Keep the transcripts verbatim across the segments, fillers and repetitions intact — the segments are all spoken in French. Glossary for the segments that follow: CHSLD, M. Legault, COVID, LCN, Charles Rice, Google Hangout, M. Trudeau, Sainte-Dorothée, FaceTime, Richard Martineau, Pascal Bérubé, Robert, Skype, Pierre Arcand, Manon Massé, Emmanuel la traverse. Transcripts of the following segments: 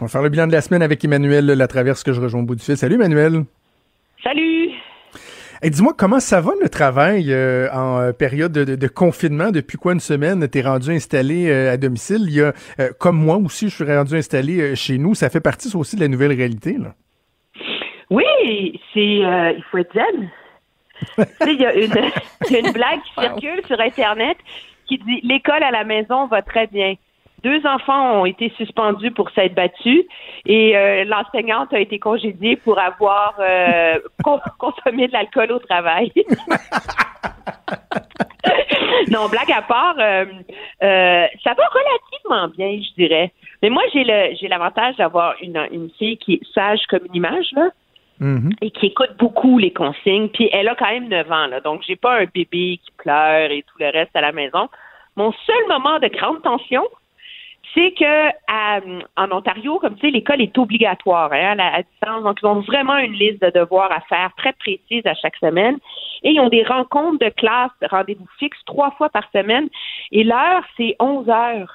On va faire le bilan de la semaine avec Emmanuel la traverse que je rejoins au bout du fil. Salut Emmanuel. Salut. Hey, dis-moi, comment ça va le travail euh, en euh, période de, de confinement? Depuis quoi, une semaine, t'es rendu installé euh, à domicile? Il y a, euh, comme moi aussi, je suis rendu installé euh, chez nous. Ça fait partie, ça aussi, de la nouvelle réalité, là. Oui, c'est... Euh, il faut être zen. Il y a une, une blague qui circule sur Internet qui dit « L'école à la maison va très bien ». Deux enfants ont été suspendus pour s'être battus et euh, l'enseignante a été congédiée pour avoir euh, consommé de l'alcool au travail. Non, blague à part, euh, euh, ça va relativement bien, je dirais. Mais moi, j'ai le j'ai l'avantage d'avoir une, une fille qui est sage comme une image, là. Mm-hmm. Et qui écoute beaucoup les consignes. Puis elle a quand même neuf ans, là, donc j'ai pas un bébé qui pleure et tout le reste à la maison. Mon seul moment de grande tension, c'est que à, en Ontario, comme tu sais, l'école est obligatoire hein, à, à distance. Donc, ils ont vraiment une liste de devoirs à faire très précise à chaque semaine. Et ils ont des rencontres de classe, rendez-vous fixes, trois fois par semaine. Et l'heure, c'est onze heures.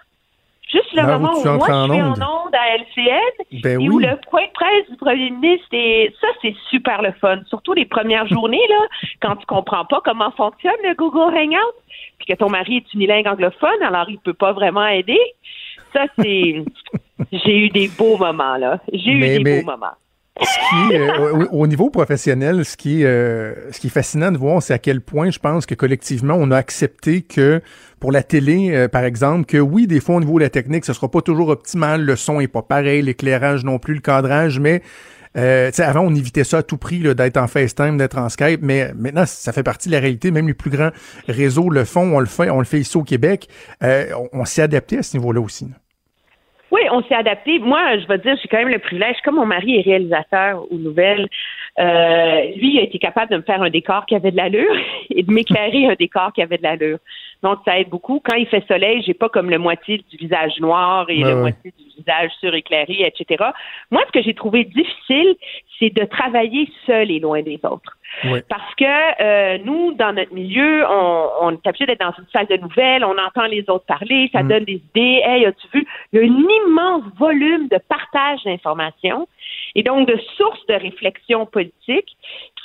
Juste le moment où, où moi, je suis en onde à L C N, ben et oui. Où le point de presse du premier ministre, et ça, c'est super le fun. Surtout les premières journées, là, quand tu comprends pas comment fonctionne le Google Hangout, puis que ton mari est unilingue anglophone, alors il peut pas vraiment aider. Ça, c'est... J'ai eu des beaux moments, là. J'ai mais, eu des mais... beaux moments. Ce qui, euh, au niveau professionnel, ce qui, euh, ce qui est fascinant de voir, c'est à quel point je pense que collectivement, on a accepté que pour la télé, euh, par exemple, que oui, des fois, au niveau de la technique, ce sera pas toujours optimal, le son est pas pareil, l'éclairage non plus, le cadrage, mais euh, tu sais, avant, on évitait ça à tout prix, là, d'être en FaceTime, d'être en Skype, mais maintenant, ça fait partie de la réalité, même les plus grands réseaux le font, on le fait, on le fait ici au Québec, euh, on, on s'est adapté à ce niveau-là aussi. Là. Oui, on s'est adapté. Moi, je vais te dire, j'ai quand même le privilège, comme mon mari est réalisateur aux nouvelles, euh, lui, il a été capable de me faire un décor qui avait de l'allure et de m'éclairer un décor qui avait de l'allure. Donc, ça aide beaucoup. Quand il fait soleil, j'ai pas comme le moitié du visage noir et ah le ouais. moitié du visage suréclairé, et cetera. Moi, ce que j'ai trouvé difficile, c'est de travailler seul et loin des autres. Oui. Parce que euh, nous, dans notre milieu, on, on est obligé d'être dans une salle de nouvelles, on entend les autres parler, ça mm. donne des idées. Hey, as-tu vu? Il y a un immense volume de partage d'informations et donc de sources de réflexion politique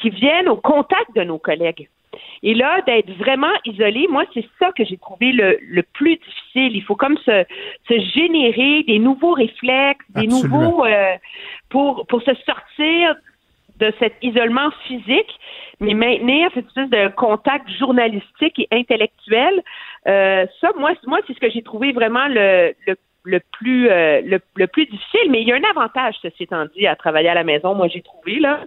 qui viennent au contact de nos collègues. Et là, d'être vraiment isolé, moi, c'est ça que j'ai trouvé le, le plus difficile. Il faut comme se, se générer des nouveaux réflexes, des Absolument. nouveaux... Euh, pour, pour se sortir de cet isolement physique, mais maintenir cette espèce de contact journalistique et intellectuel. Euh, ça, moi, moi, c'est ce que j'ai trouvé vraiment le, le, le plus euh, le, le plus difficile. Mais il y a un avantage, ceci étant dit, à travailler à la maison, moi, j'ai trouvé, là.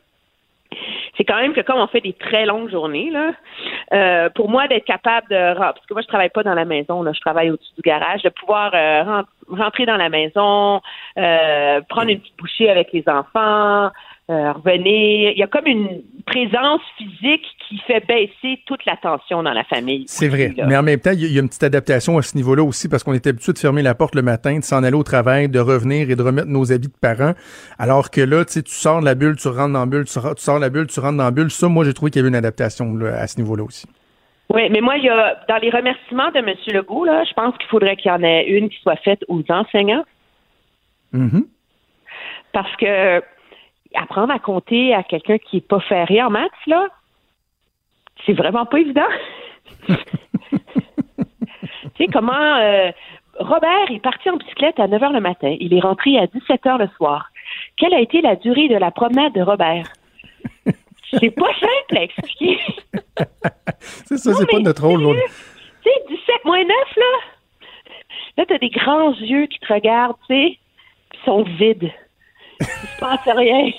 C'est quand même que comme on fait des très longues journées, là, euh, pour moi, d'être capable de... Parce que moi, je travaille pas dans la maison, là, je travaille au-dessus du garage, de pouvoir euh, rentrer dans la maison, euh, prendre une petite bouchée avec les enfants, euh, revenir. Il y a comme une présence physique qui fait baisser toute la tension dans la famille. C'est vrai, là. Mais en même temps, il y a une petite adaptation à ce niveau-là aussi, parce qu'on est habitué de fermer la porte le matin, de s'en aller au travail, de revenir et de remettre nos habits de parents, alors que là, tu sais, tu sors de la bulle, tu rentres dans la bulle, tu sors, tu sors de la bulle, tu rentres dans la bulle. Ça, moi, j'ai trouvé qu'il y avait une adaptation là, à ce niveau-là aussi. Oui, mais moi, il y a, dans les remerciements de M. Legault, là, je pense qu'il faudrait qu'il y en ait une qui soit faite aux enseignants. Mm-hmm. Parce que apprendre à compter à quelqu'un qui n'est pas ferré en maths, là, c'est vraiment pas évident. Tu sais, comment... Euh, Robert est parti en bicyclette à neuf heures le matin. Il est rentré à dix-sept heures le soir. Quelle a été la durée de la promenade de Robert? C'est pas simple à expliquer. C'est ça, non, c'est pas notre rôle. Tu sais, dix-sept moins neuf, là, là, t'as des grands yeux qui te regardent, tu sais, qui sont vides. Il se passe rien.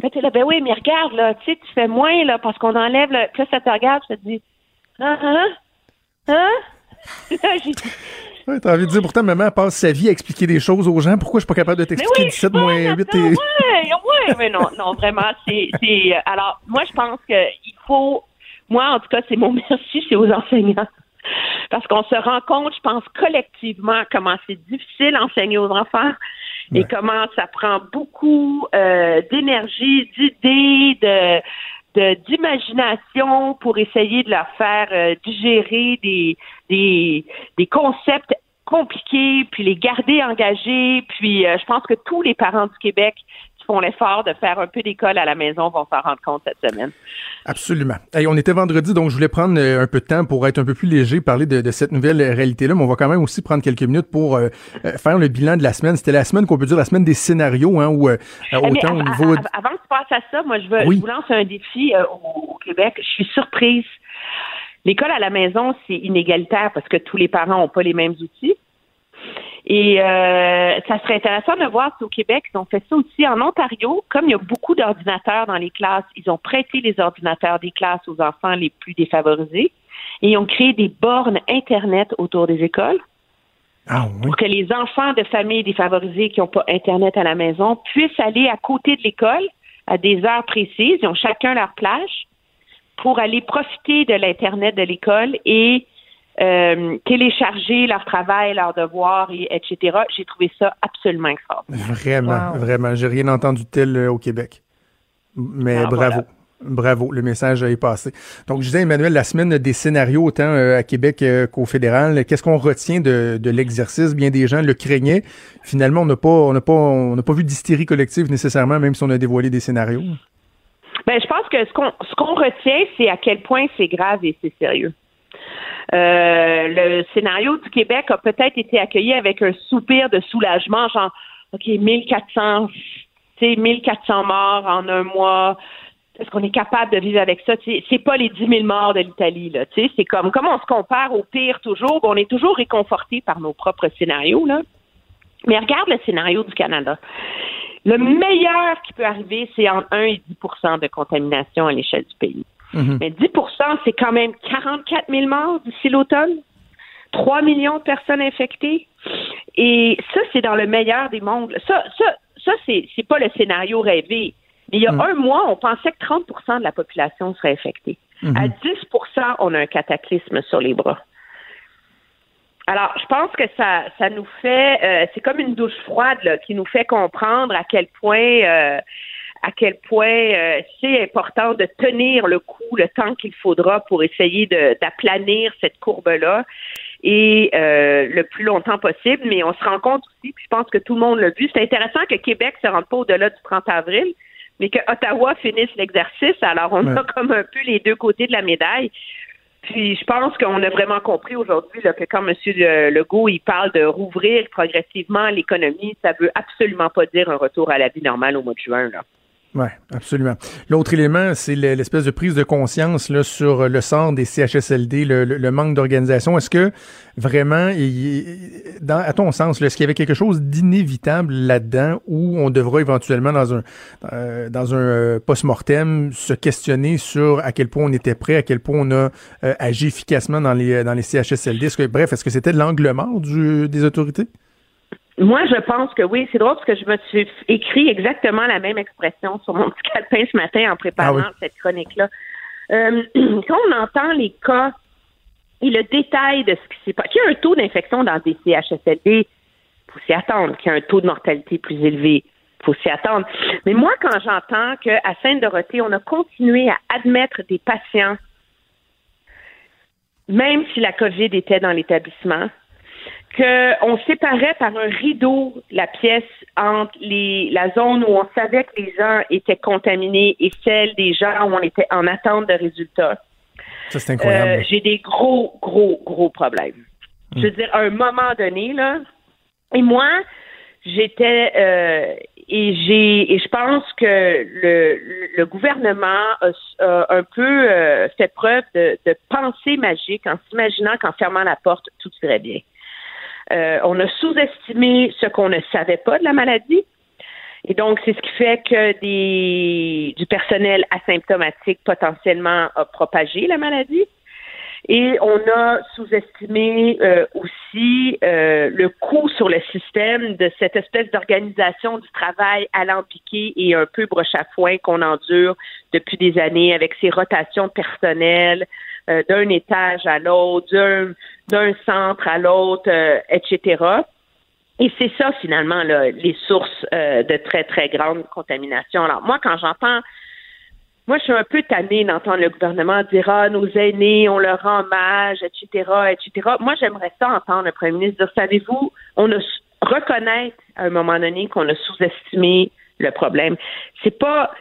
Là, t'es là, ben oui, mais regarde, là, tu sais, tu fais moins, là, parce qu'on enlève, là, puis là, ça te regarde, ça te dit, hein, hein, hein? Là, j'ai dit... Ouais, t'as envie de dire, pourtant, maman passe sa vie à expliquer des choses aux gens. Pourquoi je suis pas capable de t'expliquer oui, dix-sept moins huit et... Oui, oui, mais non, non vraiment, c'est, c'est... Alors, moi, je pense qu'il faut... Moi, en tout cas, c'est mon merci, c'est aux enseignants. Parce qu'on se rend compte, je pense, collectivement, comment c'est difficile d'enseigner aux enfants ouais. et comment ça prend beaucoup euh, d'énergie, d'idées, de... De, d'imagination pour essayer de leur faire euh, digérer des, des, des concepts compliqués, puis les garder engagés, puis euh, je pense que tous les parents du Québec font l'effort de faire un peu d'école à la maison vont s'en rendre compte cette semaine. Absolument. Hey, on était vendredi, donc je voulais prendre un peu de temps pour être un peu plus léger, parler de, de cette nouvelle réalité-là, mais on va quand même aussi prendre quelques minutes pour euh, faire le bilan de la semaine. C'était la semaine qu'on peut dire la semaine des scénarios, hein, où euh, autant av- au niveau... Av- avant que tu passes à ça, moi je, veux, oui. je vous lance un défi euh, au Québec. Je suis surprise. L'école à la maison, c'est inégalitaire parce que tous les parents n'ont pas les mêmes outils. Et euh, ça serait intéressant de voir si au Québec, ils ont fait ça aussi. En Ontario, comme il y a beaucoup d'ordinateurs dans les classes, ils ont prêté les ordinateurs des classes aux enfants les plus défavorisés et ils ont créé des bornes Internet autour des écoles ah, oui. pour que les enfants de familles défavorisées qui n'ont pas Internet à la maison puissent aller à côté de l'école à des heures précises. Ils ont chacun leur plage pour aller profiter de l'Internet de l'école et Euh, télécharger leur travail, leurs devoirs, et, etc. J'ai trouvé ça absolument extraordinaire. Vraiment, wow. vraiment. J'ai rien entendu de tel euh, au Québec. Mais ah, bravo. Voilà. Bravo, le message est passé. Donc, je disais, Emmanuel, la semaine des scénarios, autant euh, à Québec euh, qu'au fédéral, qu'est-ce qu'on retient de, de l'exercice? Bien des gens le craignaient. Finalement, on n'a pas, on n'a pas, on n'a pas vu d'hystérie collective nécessairement, même si on a dévoilé des scénarios. Ben, je pense que ce qu'on, ce qu'on retient, c'est à quel point c'est grave et c'est sérieux. Euh, le scénario du Québec a peut-être été accueilli avec un soupir de soulagement, genre, OK, mille quatre cents, tu sais, mille quatre cents morts en un mois. Est-ce qu'on est capable de vivre avec ça? T'sais, c'est pas les dix mille morts de l'Italie, là. Tu sais, c'est comme, comme on se compare au pire toujours, on est toujours réconforté par nos propres scénarios, là. Mais regarde le scénario du Canada. Le meilleur qui peut arriver, c'est entre un et dix pour cent de contamination à l'échelle du pays. Mm-hmm. Mais dix pour cent, c'est quand même quarante-quatre mille morts d'ici l'automne, trois millions de personnes infectées. Et ça, c'est dans le meilleur des mondes. Ça, ça, ça c'est, c'est pas le scénario rêvé. Mais il y a mm-hmm. un mois, on pensait que trente pour cent de la population serait infectée. Mm-hmm. À dix pour cent, on a un cataclysme sur les bras. Alors, je pense que ça, ça nous fait... Euh, c'est comme une douche froide là, qui nous fait comprendre à quel point... Euh, à quel point euh, c'est important de tenir le coup le temps qu'il faudra pour essayer de, d'aplanir cette courbe-là et euh, le plus longtemps possible. Mais on se rend compte aussi, puis je pense que tout le monde l'a vu, c'est intéressant que Québec ne se rende pas au-delà du trente avril, mais que Ottawa finisse l'exercice. Alors, on ouais. a comme un peu les deux côtés de la médaille. Puis je pense qu'on a vraiment compris aujourd'hui là, que quand M. Legault il parle de rouvrir progressivement l'économie, ça veut absolument pas dire un retour à la vie normale au mois de juin, là. Oui, absolument. L'autre élément, c'est l'espèce de prise de conscience là, sur le sort des C H S L D, le, le, le manque d'organisation. Est-ce que vraiment, il, dans, à ton sens, là, est-ce qu'il y avait quelque chose d'inévitable là-dedans où on devra éventuellement, dans un, euh, dans un post-mortem, se questionner sur à quel point on était prêt, à quel point on a euh, agi efficacement dans les, dans les C H S L D? Est-ce que, bref, est-ce que c'était l'angle mort du, des autorités? Moi, je pense que oui. C'est drôle parce que je me suis écrit exactement la même expression sur mon petit calepin ce matin en préparant ah oui. cette chronique-là. Euh, quand on entend les cas et le détail de ce qui s'est passé, qu'il y a un taux d'infection dans des C H S L D, il faut s'y attendre. Qu'il y a un taux de mortalité plus élevé, il faut s'y attendre. Mais moi, quand j'entends qu'à Sainte-Dorothée, on a continué à admettre des patients, même si la COVID était dans l'établissement, qu'on séparait par un rideau la pièce entre les, la zone où on savait que les gens étaient contaminés et celle des gens où on était en attente de résultats. Ça, c'est incroyable. Euh, j'ai des gros, gros, gros problèmes. Mmh. Je veux dire, à un moment donné, là, et moi, j'étais, euh, et j'ai, et je pense que le, le gouvernement a, a un peu euh, fait preuve de, de pensée magique en s'imaginant qu'en fermant la porte, tout irait bien. Euh, on a sous-estimé ce qu'on ne savait pas de la maladie. Et donc, c'est ce qui fait que des, du personnel asymptomatique potentiellement a propagé la maladie. Et on a sous-estimé euh, aussi euh, le coût sur le système de cette espèce d'organisation du travail alambiquée et un peu broche à foin qu'on endure depuis des années avec ces rotations personnelles euh, d'un étage à l'autre, d'un, d'un centre à l'autre, euh, et cetera. Et c'est ça, finalement, là, les sources euh, de très, très grande contamination. Alors, moi, quand j'entends Moi, je suis un peu tannée d'entendre le gouvernement dire « Ah, nos aînés, on leur rend hommage, et cetera, et cetera » Moi, j'aimerais ça entendre le premier ministre dire « Savez-vous, on a reconnaître à un moment donné qu'on a sous-estimé le problème. » C'est pas...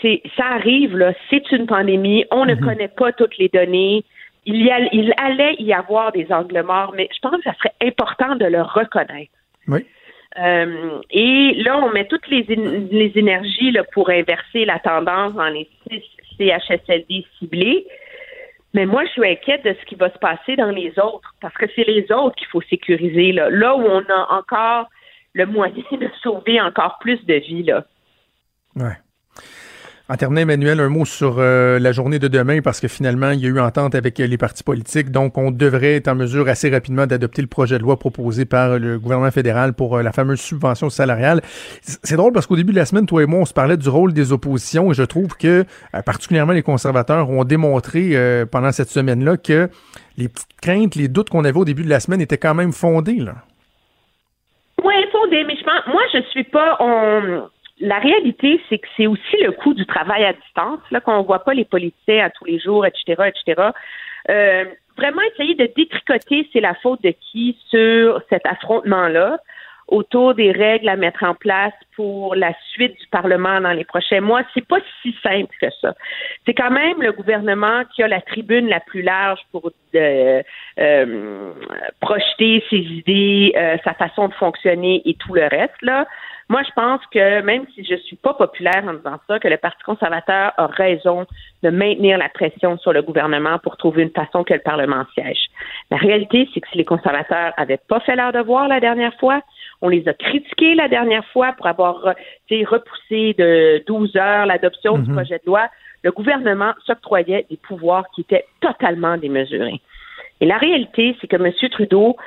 c'est ça arrive, là. C'est une pandémie. On ne mm-hmm. connaît pas toutes les données. Il, y a, il allait y avoir des angles morts, mais je pense que ça serait important de le reconnaître. Oui. Euh, et là, on met toutes les, in- les énergies là, pour inverser la tendance dans les six C H S L D ciblés. Mais moi, je suis inquiète de ce qui va se passer dans les autres, parce que c'est les autres qu'il faut sécuriser. Là, là où on a encore le moyen de sauver encore plus de vies. Oui. En terminant, Emmanuel, un mot sur euh, la journée de demain, parce que finalement, il y a eu entente avec euh, les partis politiques, donc on devrait être en mesure assez rapidement d'adopter le projet de loi proposé par euh, le gouvernement fédéral pour euh, la fameuse subvention salariale. C- c'est drôle parce qu'au début de la semaine, toi et moi, on se parlait du rôle des oppositions et je trouve que, euh, particulièrement les conservateurs, ont démontré euh, pendant cette semaine-là que les petites craintes, les doutes qu'on avait au début de la semaine étaient quand même fondés, là. Oui, fondés, mais je pense... Moi, je suis pas... On... La réalité, c'est que c'est aussi le coût du travail à distance, là, qu'on voit pas les politiciens à tous les jours, et cetera, et cetera. Euh, vraiment essayer de détricoter, c'est la faute de qui sur cet affrontement-là, autour des règles à mettre en place pour la suite du Parlement dans les prochains mois. C'est pas si simple que ça. C'est quand même le gouvernement qui a la tribune la plus large pour euh, euh, projeter ses idées, euh, sa façon de fonctionner et tout le reste, là. Moi, je pense que, même si je suis pas populaire en disant ça, que le Parti conservateur a raison de maintenir la pression sur le gouvernement pour trouver une façon que le Parlement siège. La réalité, c'est que si les conservateurs avaient pas fait leur devoir la dernière fois, on les a critiqués la dernière fois pour avoir, tu sais, repoussé de douze heures l'adoption mm-hmm. du projet de loi, le gouvernement s'octroyait des pouvoirs qui étaient totalement démesurés. Et la réalité, c'est que M. Trudeau,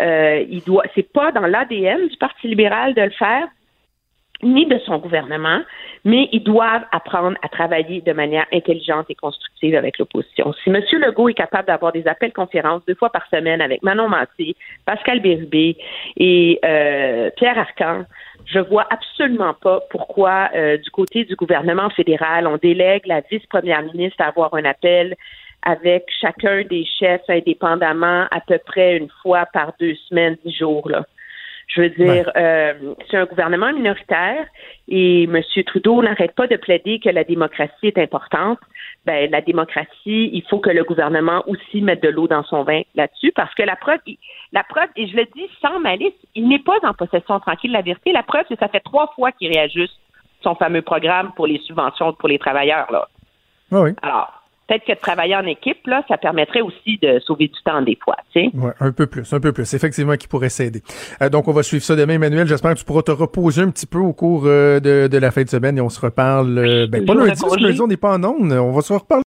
euh, il doit, c'est pas dans l'A D N du Parti libéral de le faire, ni de son gouvernement, mais ils doivent apprendre à travailler de manière intelligente et constructive avec l'opposition. Si M. Legault est capable d'avoir des appels conférences deux fois par semaine avec Manon Massé, Pascal Bérubé et euh, Pierre Arcand, je vois absolument pas pourquoi, euh, du côté du gouvernement fédéral, on délègue la vice-première ministre à avoir un appel avec chacun des chefs indépendamment à peu près une fois par deux semaines, dix jours, là. Je veux dire, euh, c'est un gouvernement minoritaire et M. Trudeau n'arrête pas de plaider que la démocratie est importante. Ben, la démocratie, il faut que le gouvernement aussi mette de l'eau dans son vin là-dessus, parce que la preuve, la preuve, et je le dis sans malice, il n'est pas en possession tranquille de la vérité. La preuve, c'est que ça fait trois fois qu'il réajuste son fameux programme pour les subventions pour les travailleurs, là. Oui. Alors, peut-être que de travailler en équipe, là, ça permettrait aussi de sauver du temps des fois, tu sais. Ouais, un peu plus, un peu plus. Effectivement, qui pourrait s'aider. Euh, donc, on va suivre ça demain, Emmanuel. J'espère que tu pourras te reposer un petit peu au cours euh, de, de la fin de semaine et on se reparle. Euh, ben, pas lundi, parce que lundi, on n'est pas en ondes. On va se reparler.